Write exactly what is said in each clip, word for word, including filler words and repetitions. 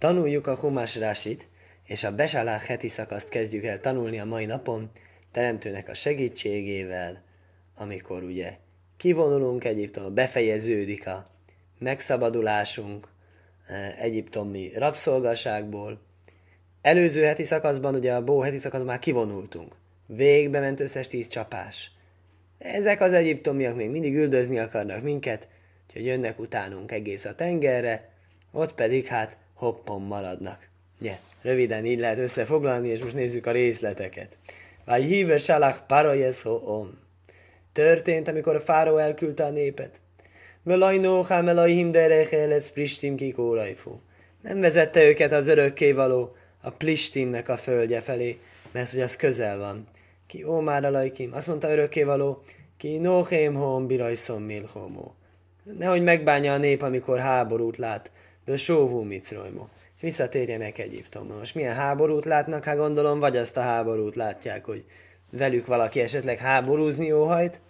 Tanuljuk a Humas Rásit, és a besalá heti szakaszt kezdjük el tanulni a mai napon, Teremtőnek a segítségével, amikor ugye kivonulunk Egyiptomba, befejeződik a megszabadulásunk egyiptomi rabszolgaságból. Előző heti szakaszban, ugye a bó heti szakaszban már kivonultunk. Végbe ment összes tíz csapás. Ezek az egyiptomiak még mindig üldözni akarnak minket, úgyhogy jönnek utánunk egész a tengerre, ott pedig hát hoppon maradnak. Ugye, röviden így lehet összefoglalni, és most nézzük a részleteket. Vajhi besalach paro yeshoom. Történt, amikor a fáraó elküldte a népet. Velajnóhám elajhim dereche lesz plishtim kikórajfú. Nem vezette őket az örökkévaló a plishtimnek a földje felé, mert hogy az közel van. Ki ómár alajkim. Azt mondta örökkévaló, ki nóhém hóm birajszom milhómó. Nehogy megbánja a nép, amikor háborút lát. Besóvú microjmó. Visszatérjenek Egyiptomba. Most milyen háborút látnak? Hát gondolom, vagy azt a háborút látják, hogy velük valaki esetleg háborúzni óhajt,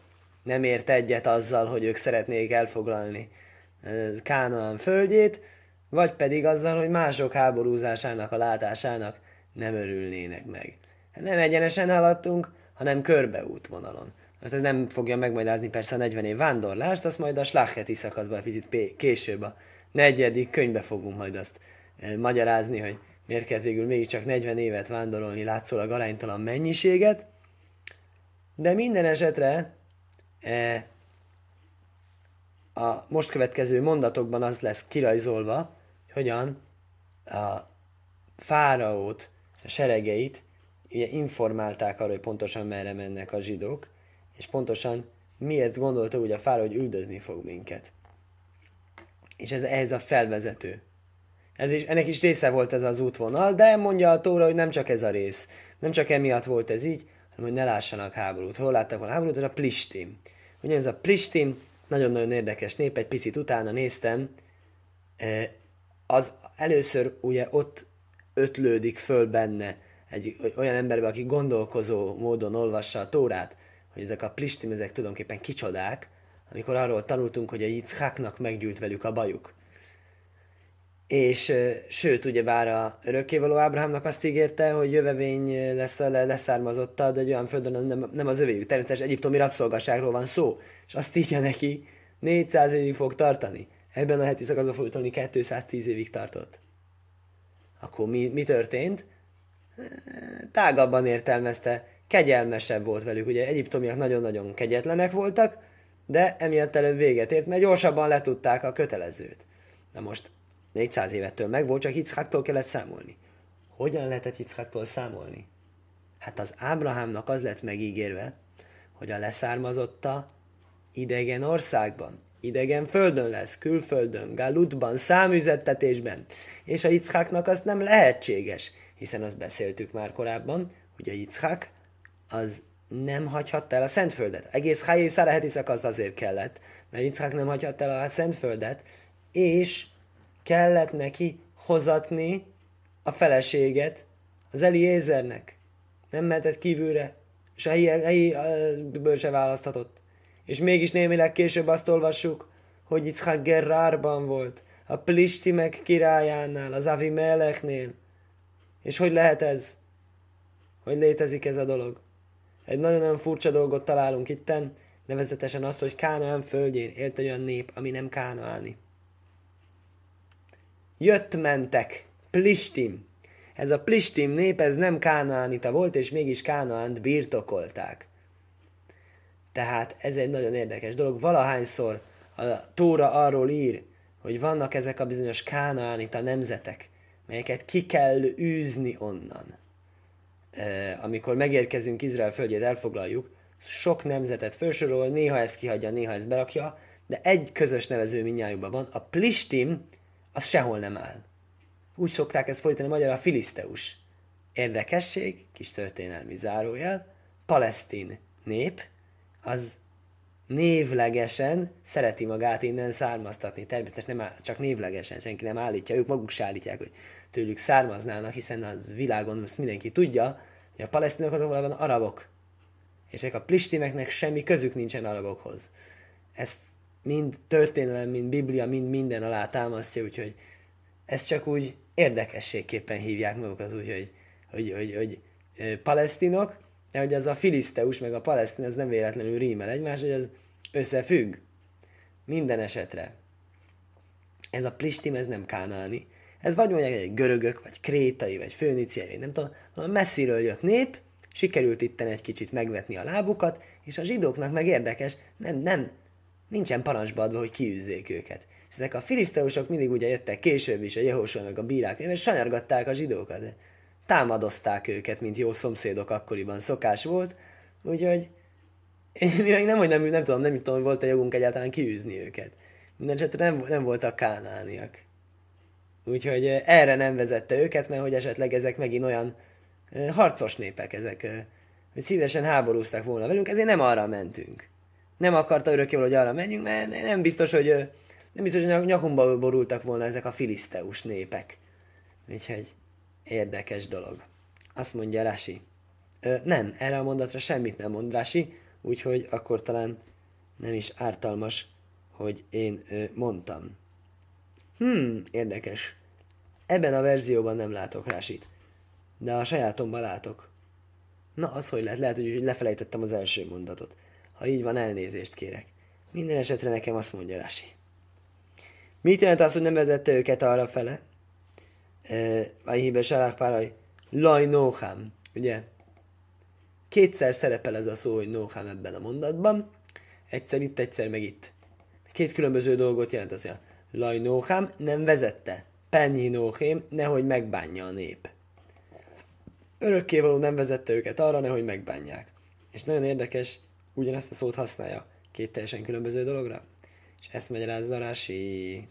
nem ért egyet azzal, hogy ők szeretnék elfoglalni Kánoan földjét, vagy pedig azzal, hogy mások háborúzásának, a látásának nem örülnének meg. Nem egyenesen haladtunk, hanem körbeútvonalon. Most ez nem fogja megmagyarázni persze a negyven év vándorlást, azt majd a slacheti szakaszban, picit később a negyedik könyvbe fogunk majd azt magyarázni, hogy miért kezd végül mégiscsak negyven évet vándorolni, látszólag aránytalan mennyiséget. De minden esetre e, a most következő mondatokban az lesz kirajzolva, hogy hogyan a fáraót, a seregeit ugye informálták arra, hogy pontosan merre mennek a zsidók, és pontosan miért gondolta úgy a fáraó, hogy üldözni fog minket. És ez, ez a felvezető. Ez is, ennek is része volt ez az útvonal, de mondja a Tóra, hogy nem csak ez a rész, nem csak emiatt volt ez így, hanem hogy ne lássanak háborút. Hol láttak volna háborút? Az a plishtim. Ugyanez a plishtim, nagyon-nagyon érdekes nép, egy picit utána néztem, az először ugye ott ötlődik föl benne egy olyan emberbe, aki gondolkozó módon olvassa a Tórát, hogy ezek a plishtim, ezek tulajdonképpen kicsodák, amikor arról tanultunk, hogy a Yitzhaknak meggyűlt velük a bajuk. És sőt, ugyebár a örökkévaló Ábrahámnak azt ígérte, hogy jövevény lesz leszármazottad egy olyan földön, nem, nem az övéjük. Természetesen egyiptomi rabszolgaságról van szó, és azt írja neki, négyszáz évig fog tartani. Ebben a heti szakaszban fog tartani, kétszáztíz évig tartott. Akkor mi, mi történt? Tágabban értelmezte, kegyelmesebb volt velük. Ugye egyiptomiak nagyon-nagyon kegyetlenek voltak, de emiatt előbb véget ért, mert gyorsabban letudták a kötelezőt. Na most... négyszáz évettől meg volt, csak Yitzhaktól kellett számolni. Hogyan lehetett Yitzhaktól számollni? Hát az Ábrahámnak az lett megígérve, hogy a leszármazotta idegen országban, idegen földön lesz, külföldön, galutban, száműzettetésben. És a Yitzhaknak az nem lehetséges, hiszen azt beszéltük már korábban, hogy a Yitzhak az nem hagyhatta el a Szentföldet. Egész hájé száraheti szakasz azért kellett, mert Yitzhak nem hagyhatta el a Szentföldet, és kellett neki hozatni a feleséget az Eliézernek. Nem mehetett kívülre, és a helyi ből se választhatott. És mégis némileg később azt olvassuk, hogy Yitzhak Gerrárban volt, a plishtimek királyánál, az Avimeleknél. És hogy lehet ez? Hogy létezik ez a dolog? Egy nagyon-nagyon furcsa dolgot találunk itten, nevezetesen azt, hogy Kánaán földjén élt egy olyan nép, ami nem kánaáni. Jött-mentek, plishtim. Ez a plishtim nép, ez nem kánaánita volt, és mégis Kánaánt birtokolták. Tehát ez egy nagyon érdekes dolog. Valahányszor a Tóra arról ír, hogy vannak ezek a bizonyos kánaánita nemzetek, melyeket ki kell űzni onnan. E, amikor megérkezünk Izrael földjét, elfoglaljuk, sok nemzetet felsorol, néha ezt kihagyja, néha ezt berakja, de egy közös nevező mindnyájukban van, a plishtim, az sehol nem áll. Úgy szokták ezt fordítani magyarra, a filiszteus. Érdekesség, kis történelmi zárójel, palesztin nép, az névlegesen szereti magát innen származtatni. Természetesen nem áll, csak névlegesen, senki nem állítja, ők maguk se állítják, hogy tőlük származnának, hiszen az világon ezt mindenki tudja, hogy a palesztinok azok valóban arabok, és ezek a plishtimeknek semmi közük nincsen arabokhoz. Ezt mind történelem, mind Biblia, mind minden alá támasztja, úgyhogy Ezt csak úgy érdekességképpen hívják magukat úgy, hogy, hogy, hogy, hogy palesztinok, de hogy az a filiszteus meg a palesztin, ez nem véletlenül rímel egymás, hogy ez összefügg. Minden esetre. Ez a plishtim, ez nem kánaani. Ez vagy mondják, hogy görögök, vagy krétai, vagy föníciai, nem tudom, hanem messziről jött nép, sikerült itten egy kicsit megvetni a lábukat, és a zsidóknak meg érdekes, nem, nem, nincsen parancsba adva, hogy kiűzzék őket. És ezek a filiszteusok mindig ugye jöttek később is, a Jehoshua meg a bírák, mert sanyargatták a zsidókat, támadozták őket, mint jó szomszédok akkoriban szokás volt, úgyhogy mi meg nem, hogy nem, nem tudom, nem tudom, hogy volt a jogunk egyáltalán kiűzni őket. Mindenesetre nem, nem voltak kánániak. Úgyhogy erre nem vezette őket, mert hogy esetleg ezek megint olyan harcos népek, ezek, hogy szívesen háborúztak volna velünk, ezért nem arra mentünk. Nem akarta örökkévaló, hogy arra menjünk, mert nem biztos, hogy, nem biztos, hogy nyakunkba borultak volna ezek a filiszteus népek. Úgyhogy érdekes dolog. Azt mondja Rási. Ö, nem, erre a mondatra semmit nem mond Rási, úgyhogy akkor talán nem is ártalmas, hogy én ö, mondtam. Hmm, érdekes. Ebben a verzióban nem látok Rásit, de a sajátomban látok. Na, az hogy lehet? Lehet, hogy, hogy lefelejtettem az első mondatot. Ha így van, elnézést kérek. Minden esetre nekem azt mondja Rási. Mit jelent az, hogy nem vezette őket arra fele? Vagy besalá páraj, laj nóhám, ugye? Kétszer szerepel ez a szó, hogy nóhám ebben a mondatban. Egyszer itt, egyszer meg itt. Két különböző dolgot jelent az, hogy a laj nóhám nem vezette. Penyi nóhém, nehogy megbánja a nép. Örökkévaló nem vezette őket arra, nehogy megbánják. És nagyon érdekes, ugyanezt a szót használja két teljesen különböző dologra. És ezt magyarázza Rási.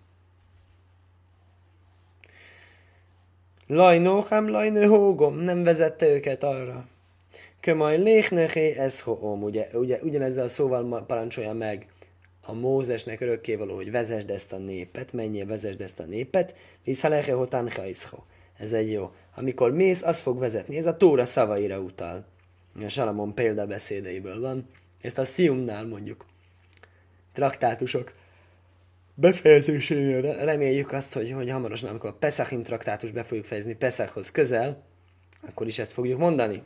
Lajnóhám, lajnőhógom, nem vezette őket arra. Kömaj léhnöhé, ez hoom. Ugye, ugye, ugyanezzel a szóval parancsolja meg a Mózesnek örökkévaló, hogy vezesd ezt a népet, menjél, vezesd ezt a népet. Viszalehe hotánha iszho. Ez egy jó. Amikor mész, az fog vezetni. Ez a Tóra szavaira utal. A Salamon példabeszédeiből van. Ezt a Sziumnál mondjuk. Traktátusok befejezésénél reméljük azt, hogy, hogy hamarosan, amikor a Peszachim traktátus be fogjuk fejezni Peszachhoz közel, akkor is ezt fogjuk mondani.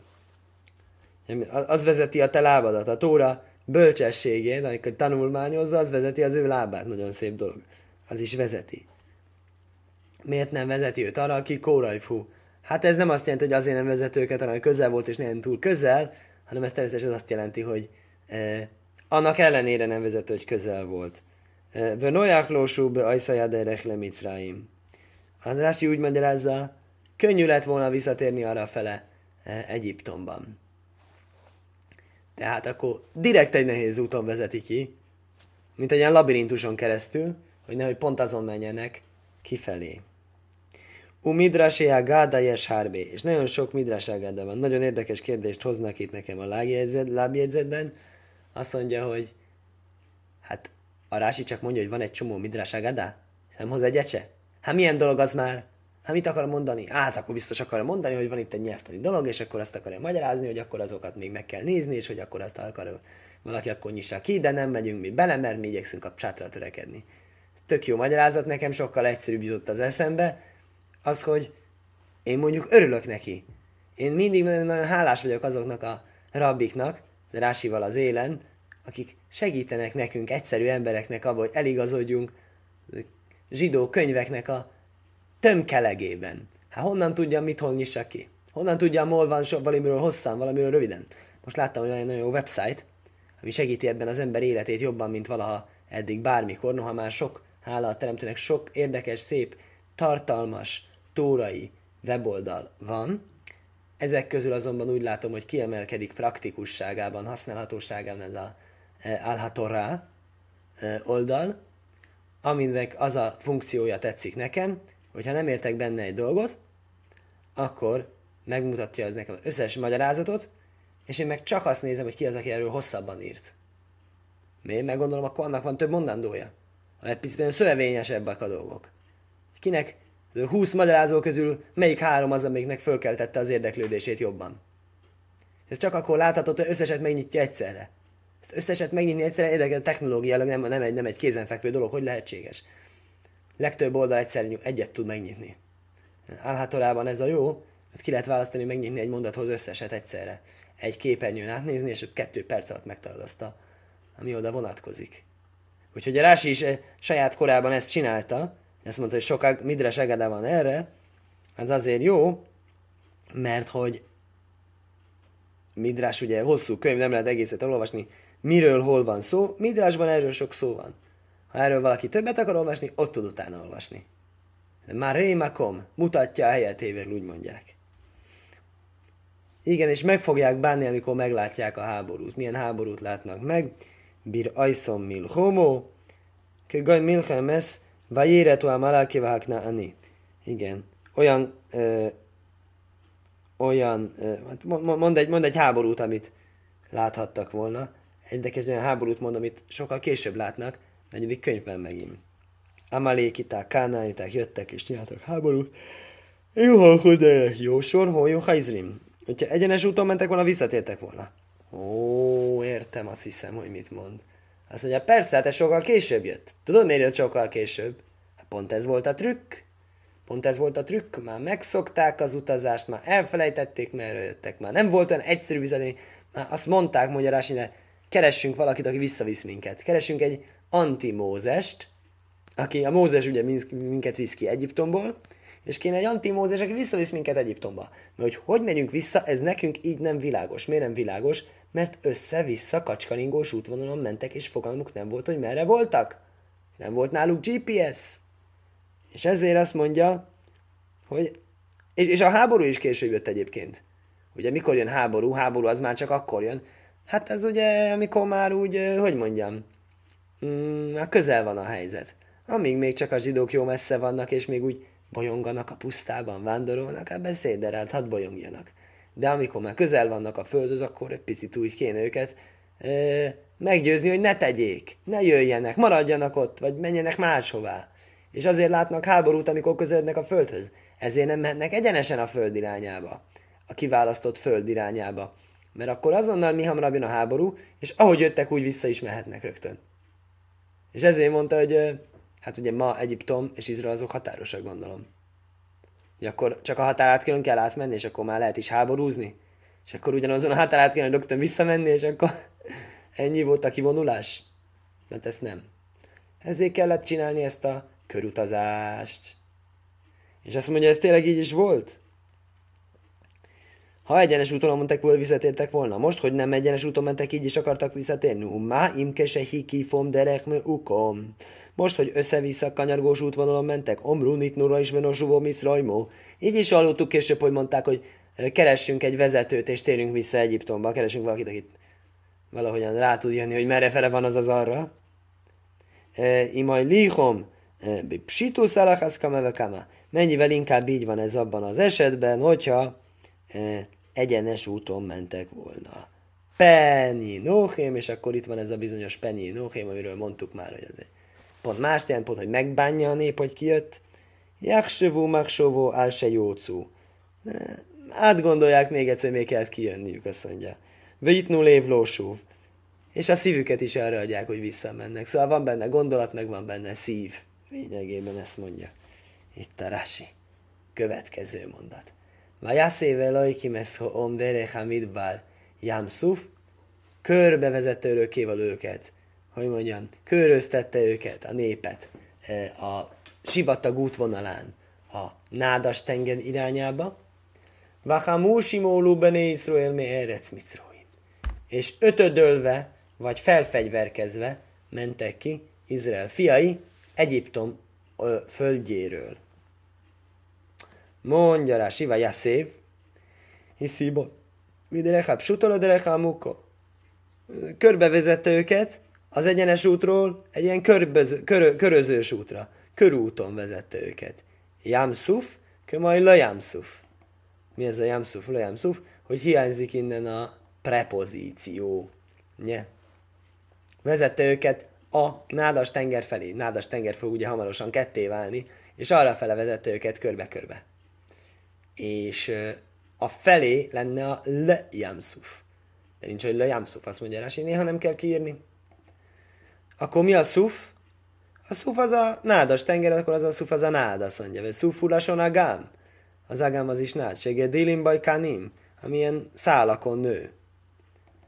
Az vezeti a te lábadat, a Tóra bölcsességén, amikor tanulmányozza, az vezeti az ő lábát, nagyon szép dolog. Az is vezeti. Miért nem vezeti őt arra, aki kórajfú? Hát ez nem azt jelenti, hogy azért nem vezet őket, hanem közel volt és nem túl közel, hanem ez természetesen azt jelenti, hogy eh, annak ellenére nem vezet, hogy közel volt. Az Rási úgy magyarázza, könnyű lett volna visszatérni arra fele Egyiptomban. Tehát akkor direkt egy nehéz úton vezeti ki, mint egy ilyen labirintuson keresztül, hogy nehogy pont azon menjenek kifelé. U Midrash Aggada és hárbe. És nagyon sok Midrash Aggada van. Nagyon érdekes kérdést hoznak itt nekem a lábjegyzetben. Azt mondja, hogy hát a Rási csak mondja, hogy van egy csomó Midrash Aggada, és nem hoz egyet se. Hát milyen dolog az már? Hát mit akar mondani? Hát akkor biztos akar mondani, hogy van itt egy nyelvtani dolog, és akkor azt akarja magyarázni, hogy akkor azokat még meg kell nézni, és hogy akkor azt akar valaki akkor nyissa ki, de nem megyünk mi bele, mert mi igyekszünk a psátra törekedni. Tök jó magyarázat, nekem sokkal egyszerűbb jutott az eszembe, az, hogy én mondjuk örülök neki. Én mindig nagyon hálás vagyok azoknak a rabbiknak, Rásival az élen, akik segítenek nekünk, egyszerű embereknek abban, hogy eligazodjunk zsidó könyveknek a tömkelegében. Hát honnan tudjam, mit hol nyissak ki? Honnan tudjam, hol van so, valamiről hosszan, valamiről röviden? Most láttam, hogy van egy nagyon jó website, ami segíti ebben az ember életét jobban, mint valaha eddig bármikor, noha már sok, hála a teremtőnek, sok érdekes, szép, tartalmas, tórai weboldal van. Ezek közül azonban úgy látom, hogy kiemelkedik praktikusságában, használhatóságában ez a Al-Hatorá oldal, aminek az a funkciója tetszik nekem, hogyha nem értek benne egy dolgot, akkor megmutatja az nekem az összes magyarázatot, és én meg csak azt nézem, hogy ki az, aki erről hosszabban írt. Miért? Meg gondolom, akkor annak van több mondandója. Egy picit olyan szövevényesebbek a dolgok. Kinek húsz magyarázó közül melyik három az, amiknek fölkeltette az érdeklődését jobban? Ez csak akkor látható, hogy összeset megnyitja egyszerre. Ezt összeset megnyitni egyszerűen érdekel technológiálag, nem, nem, egy, nem egy kézenfekvő dolog, hogy lehetséges. Legtöbb oldal egyszerűen egyet tud megnyitni. Álhatorában ez a jó, hát ki lehet választani, megnyitni egy mondathoz összeset egyszerre. Egy képernyőn átnézni, és kettő perc alatt megtalad azt, a, ami oda vonatkozik. Úgyhogy a Rási is saját korában ezt csinálta, ezt mondta, hogy sok Midrash Aggada van erre, hát azért jó, mert hogy Midrash ugye hosszú könyv, nem lehet egészet olvasni, miről hol van szó, Midrashban erről sok szó van. Ha erről valaki többet akar olvasni, ott tud utána olvasni. De már rémakom, mutatja a helyet évér, úgy mondják. Igen, és meg fogják bánni, amikor meglátják a háborút. Milyen háborút látnak meg? Bir ajszom milhomo, kegaj milhem esz, vajéretú amalákivákna ani. Igen, olyan, ö, olyan, ö, mondd, egy, mondd egy háborút, amit láthattak volna. Egyébként olyan háborút mond, amit sokkal később látnak, negyedik könyvben megint. Amalékitál, Kánániták jöttek és nyíltak háborút. Juhol huderek, jó sor, hol jó hajzrim. Hogyha egyenes úton mentek volna, visszatértek volna. Ó, értem, azt hiszem, hogy mit mond. Azt mondja, persze, hát ez sokkal később jött. Tudod, miért jött sokkal később? Hát pont ez volt a trükk. Pont ez volt a trükk. Már megszokták az utazást, már elfelejtették, merre jöttek. Már nem volt olyan egyszerű visszatérni. Már azt mondták, magyarási, de keressünk valakit, aki visszavisz minket. Keressünk egy anti-Mózest, aki a Mózes ugye minket visz ki Egyiptomból, és kéne egy anti-Mózes, aki visszavisz minket Egyiptomba. Mert hogy hogy megyünk vissza, ez nekünk így nem világos. Miért nem világos? Mert össze-vissza kacskaringós útvonalon mentek, és fogalmuk nem volt, hogy merre voltak. Nem volt náluk gé pé es. És ezért azt mondja, hogy... És, és a háború is később jött egyébként. Ugye mikor jön háború? Háború az már csak akkor jön. Hát ez ugye, amikor már úgy, hogy mondjam, mm, már közel van a helyzet. Amíg még csak a zsidók jó messze vannak, és még úgy bolyonganak a pusztában, vándorolnak, hát beszédre, hát hadd bolyongjanak. De amikor már közel vannak a földhöz, akkor egy picit úgy kéne őket ö, meggyőzni, hogy ne tegyék, ne jöjjenek, maradjanak ott, vagy menjenek máshová. És azért látnak háborút, amikor közelednek a földhöz. Ezért nem mennek egyenesen a föld irányába, a kiválasztott föld irányába. Mert akkor azonnal mihamarabb jön a háború, és ahogy jöttek, úgy vissza is mehetnek rögtön. És ezért mondta, hogy hát ugye ma Egyiptom és Izrael azok határosak, gondolom. Hogy akkor csak a határátkelőn kell átmenni, és akkor már lehet is háborúzni. És akkor ugyanazon a határátkelőn rögtön visszamenni, és akkor ennyi volt a kivonulás. Hát ezt nem. Ezért kellett csinálni ezt a körutazást. És azt mondja, ez tényleg így is volt? Ha egyenes úton mentek volna, visszatértek volna. Most, hogy nem egyenes úton mentek, így is akartak visszatérni. Ummá, imkese hiki fom derekme ukom. Most, hogy össze-vissza kanyargós útvonalon mentek. Omrunit nura is venosúvó miszrajmó. Így is hallottuk később, hogy mondták, hogy keressünk egy vezetőt, és térünk vissza Egyiptomba. Keressünk valakit, akit valahogyan rá tud jönni, hogy merre fele van az az arra. Imaj lihom. Psitu szalakaszka mevekama. Mennyivel inkább így van ez abban az esetben, hogyha egyenes úton mentek volna. Penny Nohém, és akkor itt van ez a bizonyos Penny Nohém, amiről mondtuk már, hogy ez pont más jelent, pont, hogy megbánja a nép, hogy kijött. Jaksovó, maksovó, áll se jócú. Átgondolják még egyszer, még kellett kijönniük, azt mondja. Vöjtnul évlósúv. És a szívüket is arra adják, hogy visszamennek. Szóval van benne gondolat, meg van benne szív. Lényegében ezt mondja. Itt a Rási. Következő mondat. Vájászével ajkimeszho omderechamidbár Jám szuf, körbevezette örökkéval őket, hogy mondjam, köröztette őket, a népet, a sivatag útvonalán, a Nádas-tenger irányába. Váhámúsimólú bene Iszroél mi erecmicróim. És ötödölve, vagy felfegyverkezve mentek ki Izrael fiai Egyiptom földjéről. Mondja rá, Siva, Jászév, hiszibó, miderekább, sutoloderekább, muko. Körbevezette őket az egyenes útról egy ilyen körböző, kör, körözős útra, körúton vezette őket. Jám szuf, kömaj lajám szuf. Mi ez a jám szuf, lajám szuf? Hogy hiányzik innen a prepozíció. Nye? Vezette őket a Nádas-tenger felé. Nádas-tenger fog ugye hamarosan ketté válni, és arrafele vezette őket körbe-körbe. És a felé lenne a lejám szuf. De nincs, hogy lejám szuf, azt mondja Rási, néha nem kell kiírni. Akkor mi a szuf? A A szuf az a Nádas-tenger, akkor az a szuf az a nádasz, mondja. Vagy szufulason agám. Az agám az is nádsége. Dilim baj kanim, amilyen szálakon nő.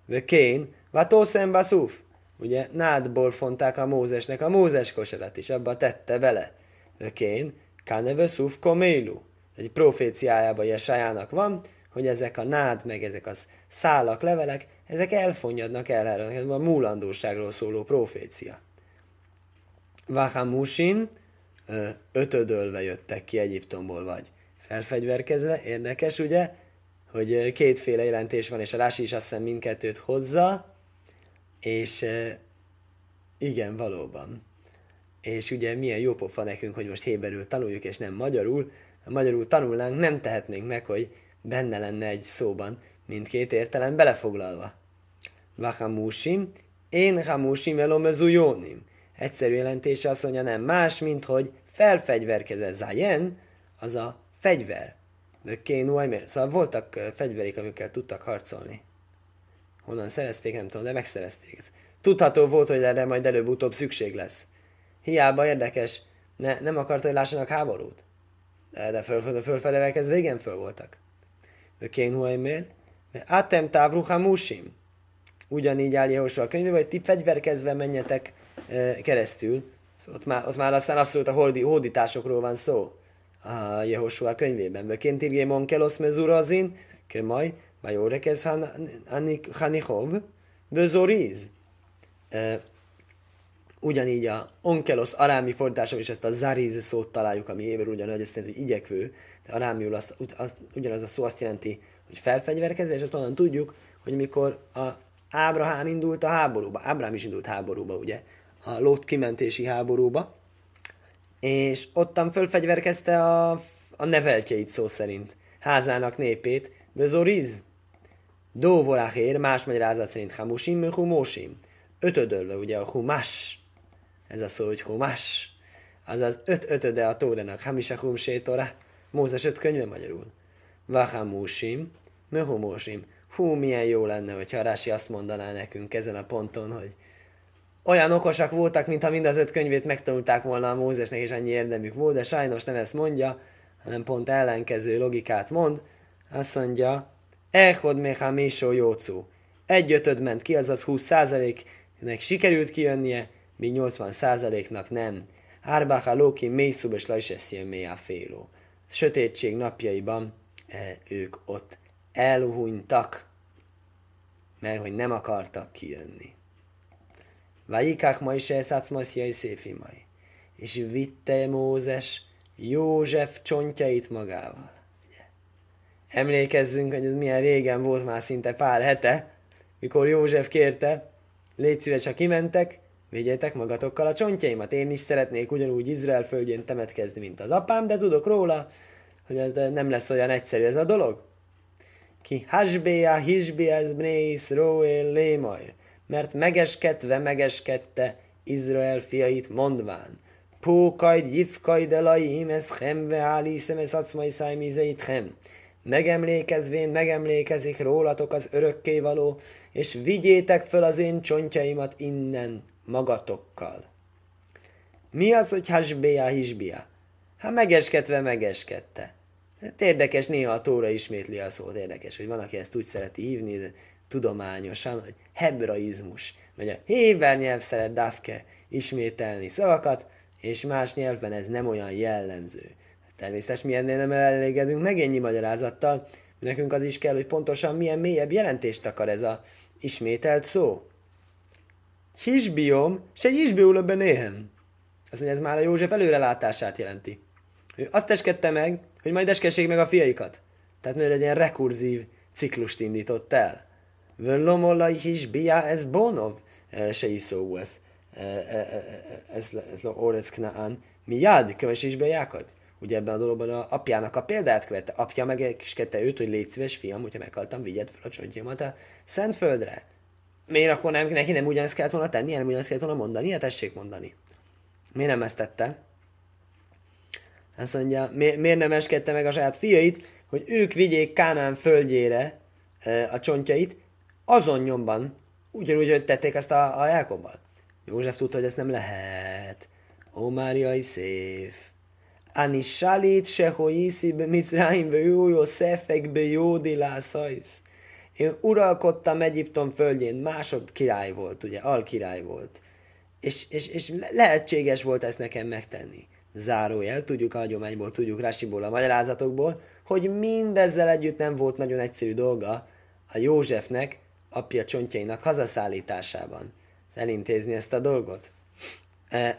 Vagy kén, vatószem baszuf. Ugye nádból fonták a Mózesnek a Mózes kosarat is, abba tette bele. Vagy kén, kaneve szuf komélu. Egy proféciájában Jesajának van, hogy ezek a nád, meg ezek a szálak, levelek, ezek elfonnyadnak, elhárnak. Ez a múlandóságról szóló profécia. Vahamusin ötödölve jöttek ki Egyiptomból, vagy felfegyverkezve. Érdekes, ugye, hogy kétféle jelentés van, és a Rási is azt hiszem mindkettőt hozza, és igen, valóban. És ugye milyen jó pofa nekünk, hogy most héberül tanuljuk, és nem magyarul. Ha magyarul tanulnánk, nem tehetnénk meg, hogy benne lenne egy szóban mindkét értelem belefoglalva. Vahamusim, én hamusim elomezújónim. Egyszerű jelentése azt mondja, nem más, mint hogy felfegyverkezett. Zajen, az a fegyver. Szóval voltak fegyverék, amikkel tudtak harcolni. Honnan szerezték, nem tudom, de megszerezték. Tudható volt, hogy erre majd előbb-utóbb szükség lesz. Hiába érdekes, ne, nem akarta, hogy lássanak háborút. De, de föl, fölfegyverkezve igen föl voltak. Atem távruhamusim. Ugyanígy áll Jehoshua a könyvében, hogy ti fegyverkezve menjetek keresztül, szóval ott, már, ott már aztán abszolút a holdi, hódításokról van szó a Jehoshua könyvében. Vöként írgé monkelosz mezurazin, kömaj, vagy órekez hanihov, de zoriz. Ugyanígy a onkelosz arámi fordításom is ezt a zariz szót találjuk, ami héberül ugyanaz, azt jelenti, hogy igyekvő, de arámiul azt, azt, ugyanaz a szó azt jelenti, hogy felfegyverkezve, és ott onnan tudjuk, hogy mikor a Ábrahám indult a háborúba, Ábrahám is indult háborúba, ugye? A Lót kimentési háborúba, és ottan fölfegyverkezte a, a neveltjeit szó szerint, házának népét, Bezoriz, Dóvoráhér, más magyarázat szerint Hamusim, Humosim, ötödölve ugye a Humas, ez a szó, hogy Humas, azaz öt ötöde a Tórának, Hamisachum sétora, Mózes öt könyve magyarul, Vahamusim, Humosim. Hú, milyen jó lenne, hogyha Rási azt mondaná nekünk ezen a ponton, hogy olyan okosak voltak, mintha mind az öt könyvét megtanulták volna a Mózesnek, és annyi érdemük volt, de sajnos nem ezt mondja, hanem pont ellenkező logikát mond. Azt mondja, Echod mecha misó jócú. Egy ötöd ment ki, azaz húsz százaléknak sikerült kijönnie, míg nyolcvan százaléknak nem. Árbáha lóki mészúb és lajseszjön mély a féló. Sötétség napjaiban ők ott elhunytak, mert hogy nem akartak kijönni. Vajikák ma is elszátszmaszjai széfimai, és vitte Mózes József csontjait magával. Ugye? Emlékezzünk, hogy ez milyen régen volt, már szinte pár hete, mikor József kérte, légy szíves, ha kimentek, vigyétek magatokkal a csontjaimat, én is szeretnék ugyanúgy Izrael földjén temetkezni, mint az apám, de tudok róla, hogy ez nem lesz olyan egyszerű ez a dolog. Ki hasbéa, hisbéa, ez bnész, róél, lémajr, mert megeskedve megeskedte Izrael fiait mondván. Pókajd, jifkajd, elaim, ez hemve, áliszem, ez acmai szájmízeit hem. Megemlékezvén megemlékezik rólatok az örökkévaló, és vigyétek föl az én csontjaimat innen magatokkal. Mi az, hogy hasbéa, hisbéa? Hát megeskedve megeskedte. Érdekes, néha a Tóra ismétli a szót, érdekes, hogy van, aki ezt úgy szereti hívni, de tudományosan, hogy hebraizmus, vagy a héber nyelv szeret dávke ismételni szavakat, és más nyelvben ez nem olyan jellemző. Természetesen mi ennél nem elégedünk meg ennyi magyarázattal, nekünk az is kell, hogy pontosan milyen mélyebb jelentést akar ez a ismételt szó. Hisbiom, se hisbiul ebben néhem. Azt mondja, ez már a József előrelátását jelenti. Ő azt eskedte meg, hogy majd eskessék meg a fiaikat. Tehát mert egy ilyen rekurzív ciklust indított el. Vönlomolai hisbiá ez bonov, se iszó ez. Ez orez knaán. Mi jád, köves isbejákat. Ugye ebben a dologban a apjának a példát követte. Apja megeskedte őt, hogy légy szíves, fiam, hogyha meghaltam, vigyed fel a csontjaimat a Szentföldre. Miért akkor nem, neki nem ugyanezt kellett volna tenni, nem ugyanezt kellett volna mondani, hát tessék mondani. Miért nem ezt tette? Azt mondja, mi, miért nem eskedte meg a saját fiait, hogy ők vigyék Kánaán földjére e, a csontjait, azon nyomban, ugyanúgy, hogy tették ezt a, a Jákobbal. József tudta, hogy ezt nem lehet. Omar Yosef. Ani salit sehoiszi be Mizraimbe jó Józsefekbe jódi lászajsz. Én uralkodtam Egyiptom földjén, másod király volt, ugye, alkirály volt. És, és, és lehetséges volt ezt nekem megtenni. Zárójel, tudjuk a hagyományból, tudjuk Rásiból, a magyarázatokból, hogy mindezzel együtt nem volt nagyon egyszerű dolga a Józsefnek, apja csontjainak hazaszállításában elintézni ezt a dolgot.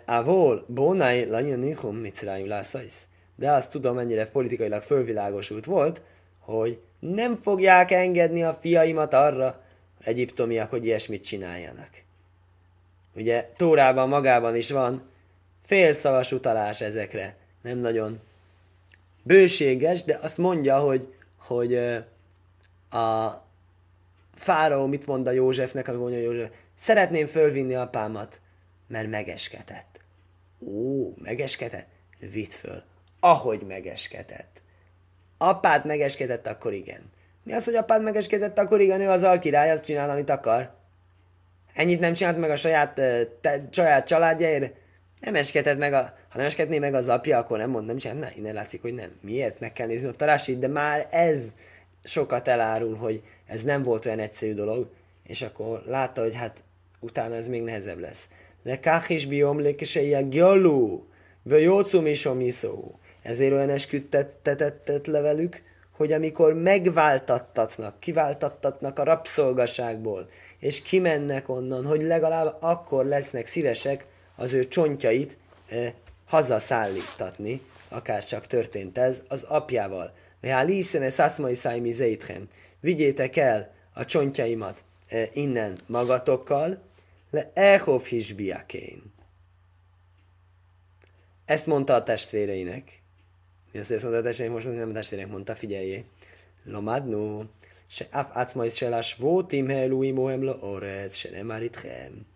Avol, bonai lanyan nichum micráim lászajsz. De azt tudom, ennyire politikailag fölvilágosult volt, hogy nem fogják engedni a fiaimat arra, egyiptomiak, hogy ilyesmit csináljanak. Ugye Tórában magában is van félszavas utalás ezekre. Nem nagyon bőséges, de azt mondja, hogy, hogy a fáraó mit mond a Józsefnek, amikor mondja József, szeretném fölvinni apámat, mert megesketett. Ó, megesketett? Vidd föl. Ahogy megesketett. Apád megesketett, akkor igen. Mi az, hogy apád megesketett, akkor igen, ő az alkirály, azt csinál, amit akar. Ennyit nem csinált meg a saját, te, saját családjáért? Nem esketett meg a... Ha nem esketné meg az apja, akkor nem mond, nem csinált. Na, innen látszik, hogy nem. Miért? Meg kell nézni ott a Rásit, de már ez sokat elárul, hogy ez nem volt olyan egyszerű dolog, és akkor látta, hogy hát utána ez még nehezebb lesz. Lekach is biomlék és ilyen gyalú, vagy jócum is omiszó. Ezért olyan esküdtetett le velük, hogy amikor megváltattatnak, kiváltattatnak a rabszolgaságból, és kimennek onnan, hogy legalább akkor lesznek szívesek az ő csontjait eh, hazaszállítatni, akárcsak történt ez, az apjával. Vigyétek el a csontjaimat eh, innen magatokkal, le elhov hisbiakén. Ezt mondta a testvéreinek. Mi azt mondta a testvéreim, most nem a testvérek mondta, figyeljé. Lomadnu, se af acmai se lasvótim helui mohem lo orez, se nem áritchem.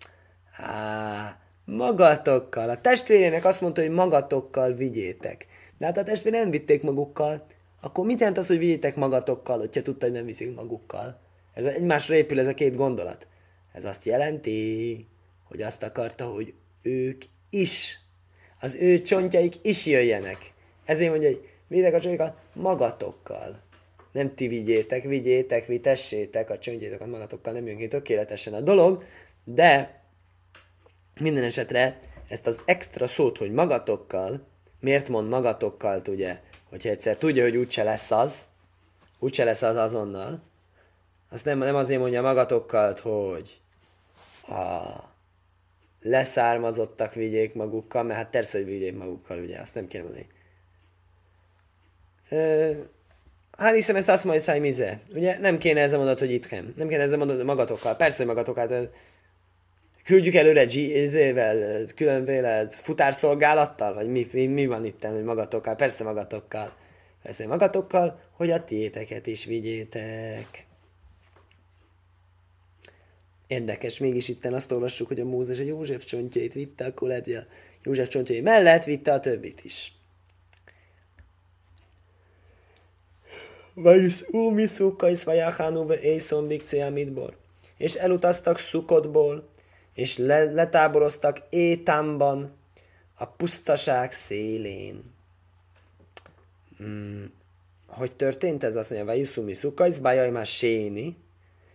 Á, magatokkal. A testvéreinek azt mondta, hogy magatokkal vigyétek. De hát a testvére nem vitték magukkal, akkor mit jelent az, hogy vigyétek magatokkal, hogyha tudta, hogy nem viszik magukkal? Ez egymásra épül ez a két gondolat. Ez azt jelenti, hogy azt akarta, hogy ők is, az ő csontjaik is jöjjenek. Ezért mondja, hogy vigyétek a csontjaikat magatokkal. Nem ti vigyétek, vigyétek, vitessétek a csontjaitokat magatokkal, nem jön ki tökéletesen a dolog, de minden esetre ezt az extra szót, hogy magatokkal, miért mond magatokkal, ugye, hogyha egyszer tudja, hogy úgyse lesz az, úgyse lesz az azonnal, azt nem, nem azért mondja magatokkal, hogy a leszármazottak vigyék magukkal, mert hát persze, hogy vigyék magukkal, ugye, azt nem kell mondani. Hát hiszem, ezt azt mondja, száj mize. Ugye, nem kéne ezzel mondat, hogy itthon. Nem kéne ezzel mondat, magatokkal. Persze, hogy magatokkal. Küldjük előre G-vel, különféle futárszolgálattal, vagy mi, mi, mi van itten, hogy magatokkal? Persze, magatokkal. Persze, magatokkal, hogy a tiéteket is vigyétek. Érdekes, mégis itten azt olvassuk, hogy a Mózes a József csontjait vitte, akkor lehet, hogy a József csontjai mellett vitte a többit is. És elutaztak Szukotból, és le- letáboroztak Étamban, a pusztaság szélén. Hmm. Hogy történt ez? Azt mondja, Vajszumi Szukajsz, Bajaj már séni.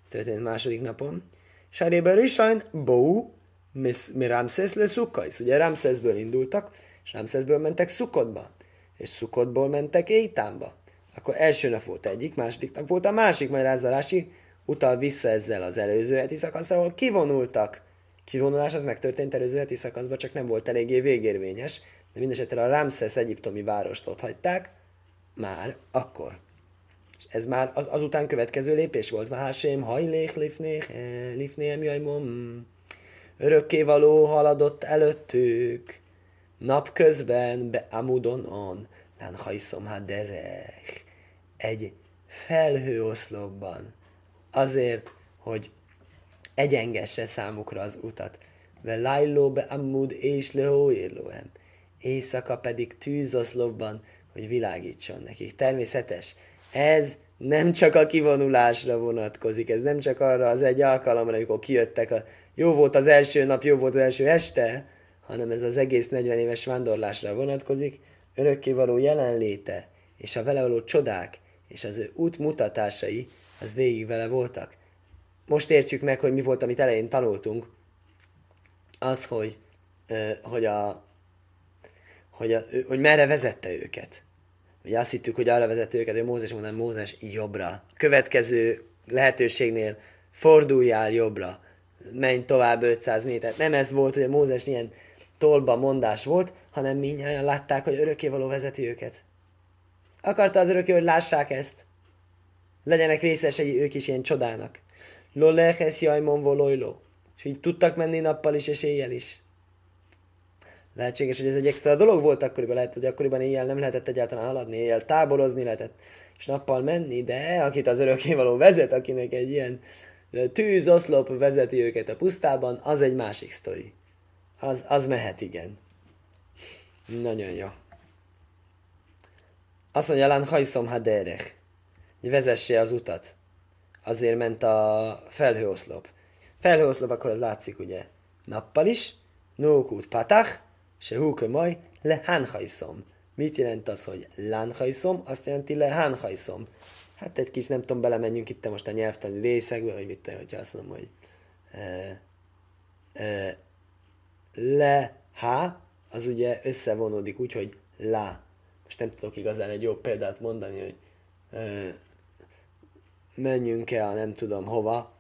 Ez történt második napon. Sáréber is sajn, bó, mi Ramszesz le Szukajsz. Ugye Ramszeszből indultak, és Ramszeszből mentek Szukotba, és Szukotból mentek Étámba. Akkor első nap volt egyik, második nap volt a másik, majd rázalási utal vissza ezzel az előző heti szakaszra, ahol kivonultak. Kivonulás az megtörtént előző heti szakaszban, csak nem volt eléggé végérvényes, de mindesetre a Ramszesz egyiptomi várost ott hagyták, már akkor. Ez már az, azután következő lépés volt. Vahásém, hajlék, lifnék, lifnéhem, jajmom. Örökkévaló haladott előttük. Napközben be amudonon, lán hajszom ha derek. Egy felhőoszlopban. Azért, hogy egyengesse számukra az utat. Ve lájló be amud és lehóérlóhem. Éjszaka pedig tűzoszlopban, hogy világítson nekik. Természetes. Ez nem csak a kivonulásra vonatkozik, ez nem csak arra az egy alkalomra, amikor kijöttek, a... jó volt az első nap, jó volt az első este, hanem ez az egész negyven éves vándorlásra vonatkozik, örökkévaló jelenléte és a vele való csodák és az ő út mutatásai az végig vele voltak. Most értsük meg, hogy mi volt, amit elején tanultunk, az, hogy, hogy, a, hogy, a, hogy merre vezette őket. Ugye azt hittük, hogy arra vezette őket, hogy Mózes mondaná, Mózes jobbra. A következő lehetőségnél forduljál jobbra, menj tovább ötszáz métert. Nem ez volt, hogy a Mózes ilyen tolba mondás volt, hanem mindnyájan látták, hogy örökkévaló vezeti őket. Akarta az örökké, hogy lássák ezt. Legyenek részesei ők is ilyen csodának. Lo lehes jajmon volojló. És így tudtak menni nappal is és éjjel is. Lehetséges, hogy ez egy extra dolog volt akkoriban. Lehet, hogy akkoriban éjjel nem lehetett egyáltalán haladni, éjjel táborozni lehetett, és nappal menni, de akit az örökkévaló vezet, akinek egy ilyen tűzoszlop vezeti őket a pusztában, az egy másik sztori. Az, az mehet, igen. Nagyon jó. Azt mondja, lán hajszom haderech, hogy vezesse az utat. Azért ment a felhőoszlop. Felhőoszlop, akkor az látszik, ugye, nappal is, nókút patach, se húkömaj, le hánhajszom. Mit jelent az, hogy lánhajszom? Azt jelenti le hánhajszom. Hát egy kis, nem tudom, belemenjünk itt most a nyelvtani részekbe, vagy mit tudom, hogyha azt mondom, hogy e, e, le há, az ugye összevonódik úgy, hogy lá. Most nem tudok igazán egy jó példát mondani, hogy ö, menjünk el, nem tudom hova,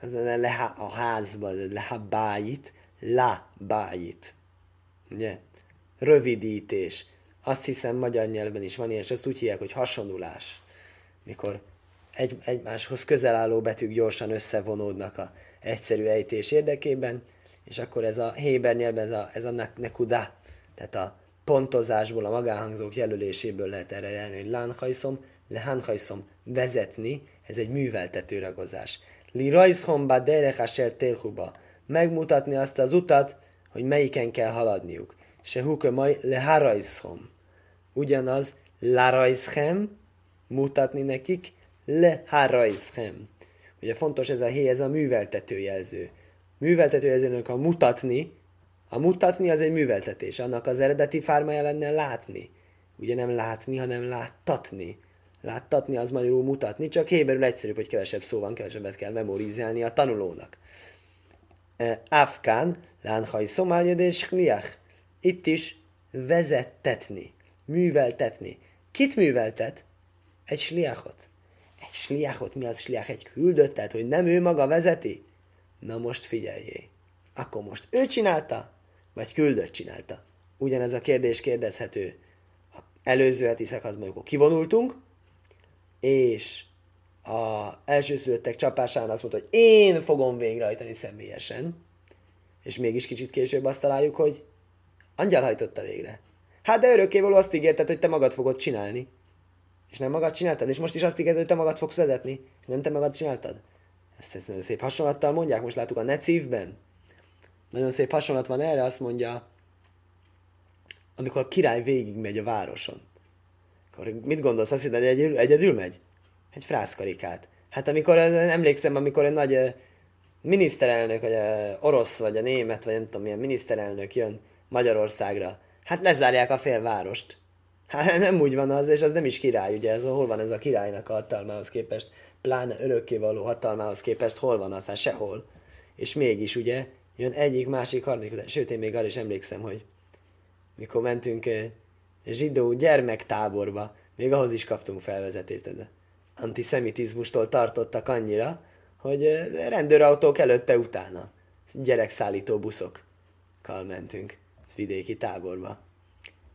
az le a házba, le bájit, lá bájit. Ugye? Rövidítés. Azt hiszem magyar nyelven is van ilyen, és azt úgy hívják, hogy hasonulás. Mikor egy, egymáshoz közel álló betűk gyorsan összevonódnak a egyszerű ejtés érdekében, és akkor ez a héber nyelven, ez a, ez a nekudá, tehát a pontozásból, a magánhangzók jelöléséből lehet erre jelni, hogy lánhajszom, lehánhajszom, vezetni, ez egy műveltető ragozás. Li rajszhomba derechasel télhuba, megmutatni azt az utat, hogy melyiken kell haladniuk. Se hukömaj leharajszhom. Ugyanaz, larajszhem, mutatni nekik, leharajszhem. Ugye fontos ez a hé, ez a műveltető jelző. Műveltető jelzőnek a mutatni, a mutatni az egy műveltetés, annak az eredeti formája lenne látni. Ugye nem látni, hanem láttatni. Láttatni az magyarul mutatni, csak héberül egyszerűbb, hogy kevesebb szó van, kevesebbet kell memorizálni a tanulónak. Afkán, lánhaj szományedés, kliach. Itt is vezettetni, műveltetni. Kit műveltet? Egy sliachot. Egy sliachot, mi az sliach? Egy küldöttet, hogy nem ő maga vezeti? Na most figyeljél. Akkor most ő csinálta, vagy küldött csinálta? Ugyanez a kérdés kérdezhető. A előző heti szakaszban, amikor kivonultunk, és az elsőszülöttek csapásán azt mondta, hogy én fogom végrehajtani személyesen, és mégis kicsit később azt találjuk, hogy angyal hajtotta végre. Hát de örökkévaló azt ígérted, hogy te magad fogod csinálni. És nem magad csináltad, és most is azt ígérted, hogy te magad fogsz vezetni, és nem te magad csináltad. Ezt, ezt nagyon szép hasonlattal mondják, most láttuk a Necívben. Nagyon szép hasonlat van erre, azt mondja, amikor a király végigmegy a városon. Akkor mit gondolsz? Azt hiszed, hogy egyedül, egyedül megy? Egy frászkarikát. Hát amikor, emlékszem, amikor egy nagy miniszterelnök, vagy orosz, vagy a német, vagy nem tudom milyen miniszterelnök jön Magyarországra, hát lezárják a fél várost. Hát nem úgy van az, és az nem is király, ugye, ez, hol van ez a királynak a hatalmához képest, pláne örökkévaló hatalmához képest, hol van az, hát sehol. És mégis, ugye, jön egyik, másik, harmadik után. Sőt, én még arra is emlékszem, hogy mikor mentünk eh, zsidó gyermektáborba, még ahhoz is kaptunk felvezetést, de antiszemitizmustól tartottak annyira, hogy eh, rendőrautók előtte utána. Gyerekszállító buszokkal mentünk vidéki táborba.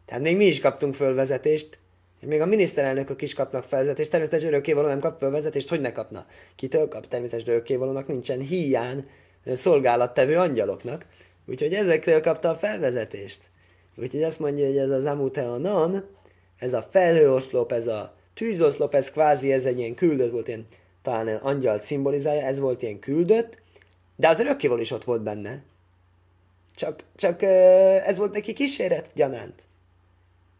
Tehát még mi is kaptunk felvezetést, még a miniszterelnökök is kapnak felvezetést, természetesen örökkévaló nem kap felvezetést, hogy ne kapna? Kitől kap? Természetesen örökkévalónak nincsen híján szolgálattevő angyaloknak, úgyhogy ezektől kapta a felvezetést. Úgyhogy azt mondja, hogy ez az amuteanan, ez a felhőoszlop, ez a tűzoszlop, ez kvázi, ez egy ilyen küldött volt, ilyen, talán ilyen angyalt szimbolizálja, ez volt ilyen küldött, de az örökkévaló is ott volt benne. Csak, csak ez volt neki kíséret gyanánt.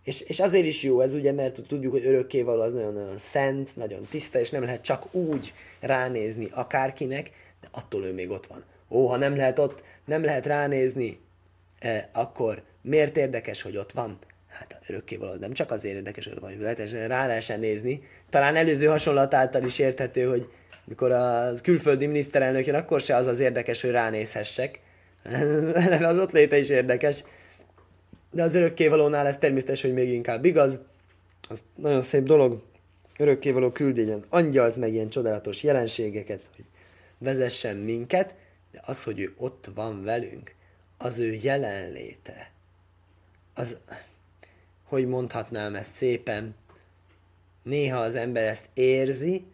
És, és azért is jó ez, ugye, mert tudjuk, hogy örökkévaló az nagyon-nagyon szent, nagyon tiszta, és nem lehet csak úgy ránézni akárkinek, de attól ő még ott van. Ó, ha nem lehet ott, nem lehet ránézni e, akkor miért érdekes, hogy ott van? Hát örökkévaló, nem csak azért érdekes, hogy ott van, hogy lehetessen rá lehessen nézni. Talán előző hasonlat által is érthető, hogy mikor a külföldi miniszterelnök jön, akkor se az az érdekes, hogy ránézhessek. Az ott léte is érdekes. De az örökkévalónál ez természetes, hogy még inkább igaz. Az nagyon szép dolog. Örökkévaló küldjen angyalt, meg ilyen csodálatos jelenségeket, hogy vezessen minket, de az, hogy ő ott van velünk, az ő jelenléte, az, hogy mondhatnám ezt szépen, néha az ember ezt érzi,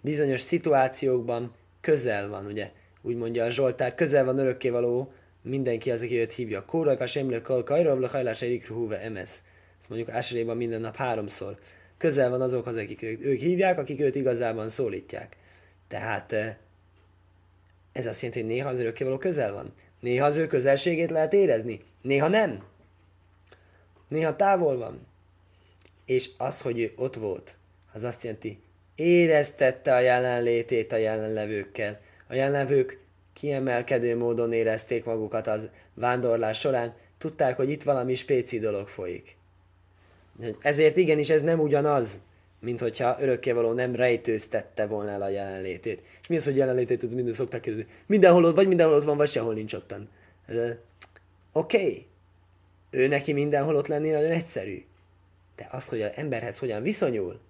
bizonyos szituációkban közel van, ugye, úgy mondja a Zsoltár, közel van örökkévaló mindenki az, aki őt hívja. Kórajkás emlékkal, kajravla, hajlás, erikruhúve, emesz. Ezt mondjuk ásrében minden nap háromszor. Közel van azokhoz, akik ők hívják, akik őt igazában szólítják. Tehát ez azt jelenti, hogy néha az örökkévaló közel van. Néha az ő közelségét lehet érezni. Néha nem. Néha távol van. És az, hogy ő ott volt, az azt jelenti, éreztette a jelenlétét a jelenlevőkkel. A jelenlevők kiemelkedő módon érezték magukat az vándorlás során. Tudták, hogy itt valami spéci dolog folyik. Ezért igenis ez nem ugyanaz, mint hogyha örökkévaló nem rejtőztette volna el a jelenlétét. És mi az, hogy jelenlétét, az minden szokták kérdezni. Mindenhol ott vagy, mindenhol ott van, vagy sehol nincs ottan. Oké. Okay. Ő neki mindenhol ott lenni nagyon egyszerű. De az, hogy az emberhez hogyan viszonyul,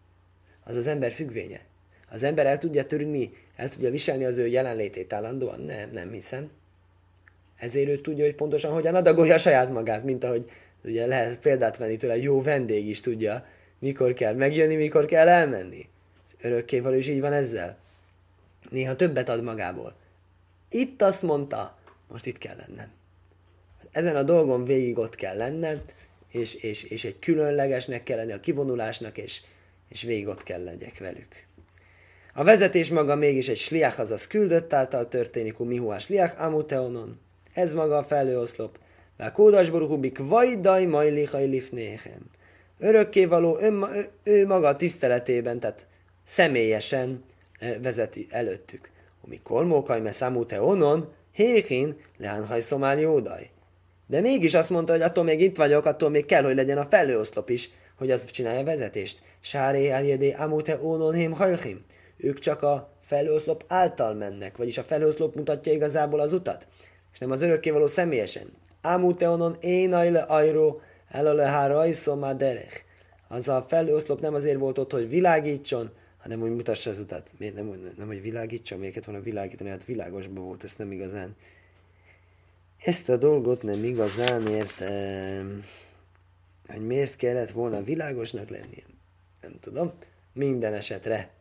az az ember függvénye. Az ember el tudja törni, el tudja viselni az ő jelenlétét állandóan? Nem, nem hiszem. Ezért ő tudja, hogy pontosan hogyan adagolja saját magát, mint ahogy ugye lehet példát venni tőle, jó vendég is tudja, mikor kell megjönni, mikor kell elmenni. Örökkévaló is így van ezzel. Néha többet ad magából. Itt azt mondta, most itt kell lennem. Ezen a dolgon végig ott kell lennem, és, és, és egy különlegesnek kell lenni a kivonulásnak, és, és végig ott kell legyek velük. A vezetés maga mégis egy sliach, azaz küldött által történik, umihuás sliach amuteonon. Ez maga a felhőoszlop. Vá kódas borukubik vajdaj majlihaj lifnéhem. Örökkévaló ő, ő maga a tiszteletében, tehát személyesen vezeti előttük. Amikor mókaj me számuteonon, héhin leánhaj szomál jódaj. De mégis azt mondta, hogy attól még itt vagyok, attól még kell, hogy legyen a felhőoszlop is, hogy az csinálja a vezetést. Sáré eljédé amuteonon hém hajlhim. Ők csak a felhőoszlop által mennek, vagyis a felhőoszlop mutatja igazából az utat, és nem az örökkévaló személyesen. Ámuteonon énaile ajró elalehára ajszomá derech. Az a felhőoszlop nem azért volt ott, hogy világítson, hanem hogy mutassa az utat. Miért nem, nem, nem hogy világítson, miért volna világítani, hát világosban volt, ezt nem igazán. Ezt a dolgot nem igazán értem, hogy miért kellett volna világosnak lennie. Nem tudom, minden esetre.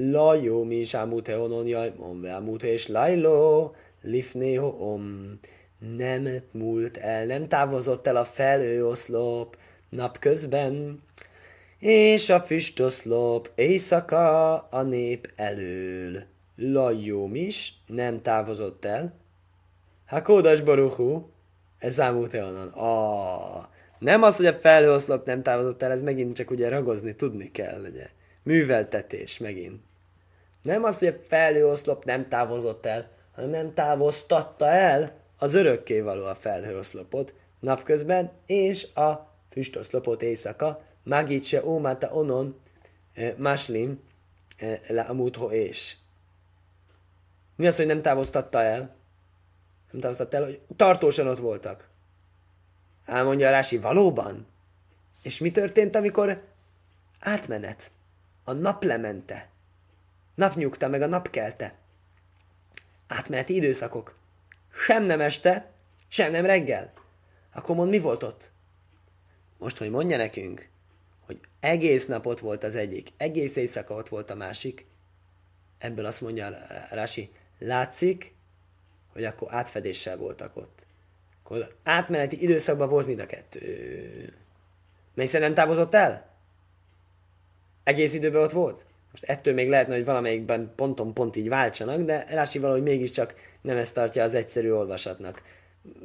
Lajó mi is ámuteonon jajmon ve ámute és lajló lifného om. Nem múlt el, nem távozott el a felhőoszlop napközben, és a füstoszlop éjszaka a nép elől. Lajóm is nem távozott el. Ha kódas boruchú, ez ámuteonon. Ah, nem az, hogy a felhőoszlop nem távozott el, ez megint csak ugye ragozni tudni kell, ugye. Műveltetés megint. Nem az, hogy a felhőoszlop nem távozott el, hanem nem távoztatta el az örökkévaló a felhőoszlopot napközben, és a füstoszlopot éjszaka, magítse ómáta onon, máslim, leamútho és. Mi az, hogy nem távoztatta el? Nem távoztatta el, hogy tartósan ott voltak. Elmondja a Rási, valóban? És mi történt, amikor átmenet? A nap lemente. Napnyugta, meg a napkelte. Átmeneti időszakok. Sem nem este, sem nem reggel. Akkor mond, mi volt ott? Most, hogy mondja nekünk, hogy egész nap ott volt az egyik, egész éjszaka ott volt a másik, ebből azt mondja Rási, látszik, hogy akkor átfedéssel voltak ott. Akkor átmeneti időszakban volt mind a kettő. Mert hiszen nem távozott el? Egész időben ott volt? Most ettől még lehetne, hogy valamelyikben ponton pont így váltsanak, de Rási valahogy mégiscsak nem ezt tartja az egyszerű olvasatnak.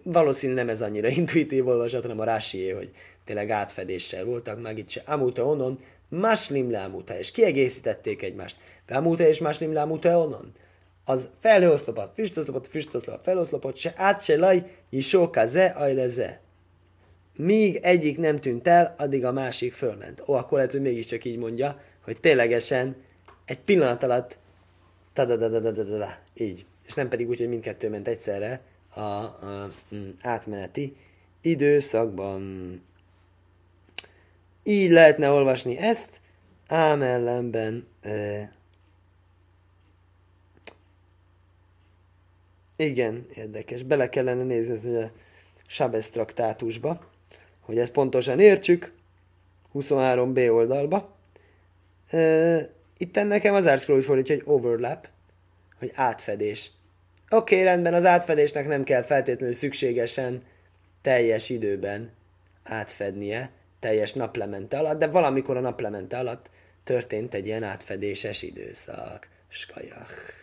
Valószínű nem ez annyira intuitív olvasat, hanem a Rásié, hogy tényleg átfedéssel voltak, meg itt se amuta onon, máslim leamuta, és kiegészítették egymást. Amuta és máslim leamuta onon. az felhőoszlopot, füstoszlopot, füstoszlopot, felhőoszlopot, se át, se laj, jisókaze, ajleze. Míg egyik nem tűnt el, addig a másik fölment. Ó, akkor lehet, hogy mégiscsak így mondja, hogy ténylegesen egy pillanat alatt tadadadadadadada, így. És nem pedig úgy, hogy mindkettő ment egyszerre a, a mm, átmeneti időszakban. Így lehetne olvasni ezt, ám ellenben e, igen, érdekes. Bele kellene nézni a Sabes traktátusba, hogy ezt pontosan értsük, huszonhárom bé oldalba. E, Itten nekem az árszkról úgy fordítja, hogy overlap, hogy átfedés. Oké, okay, rendben, az átfedésnek nem kell feltétlenül szükségesen teljes időben átfednie, teljes naplemente alatt, de valamikor a naplemente alatt történt egy ilyen átfedéses időszak. Skajach.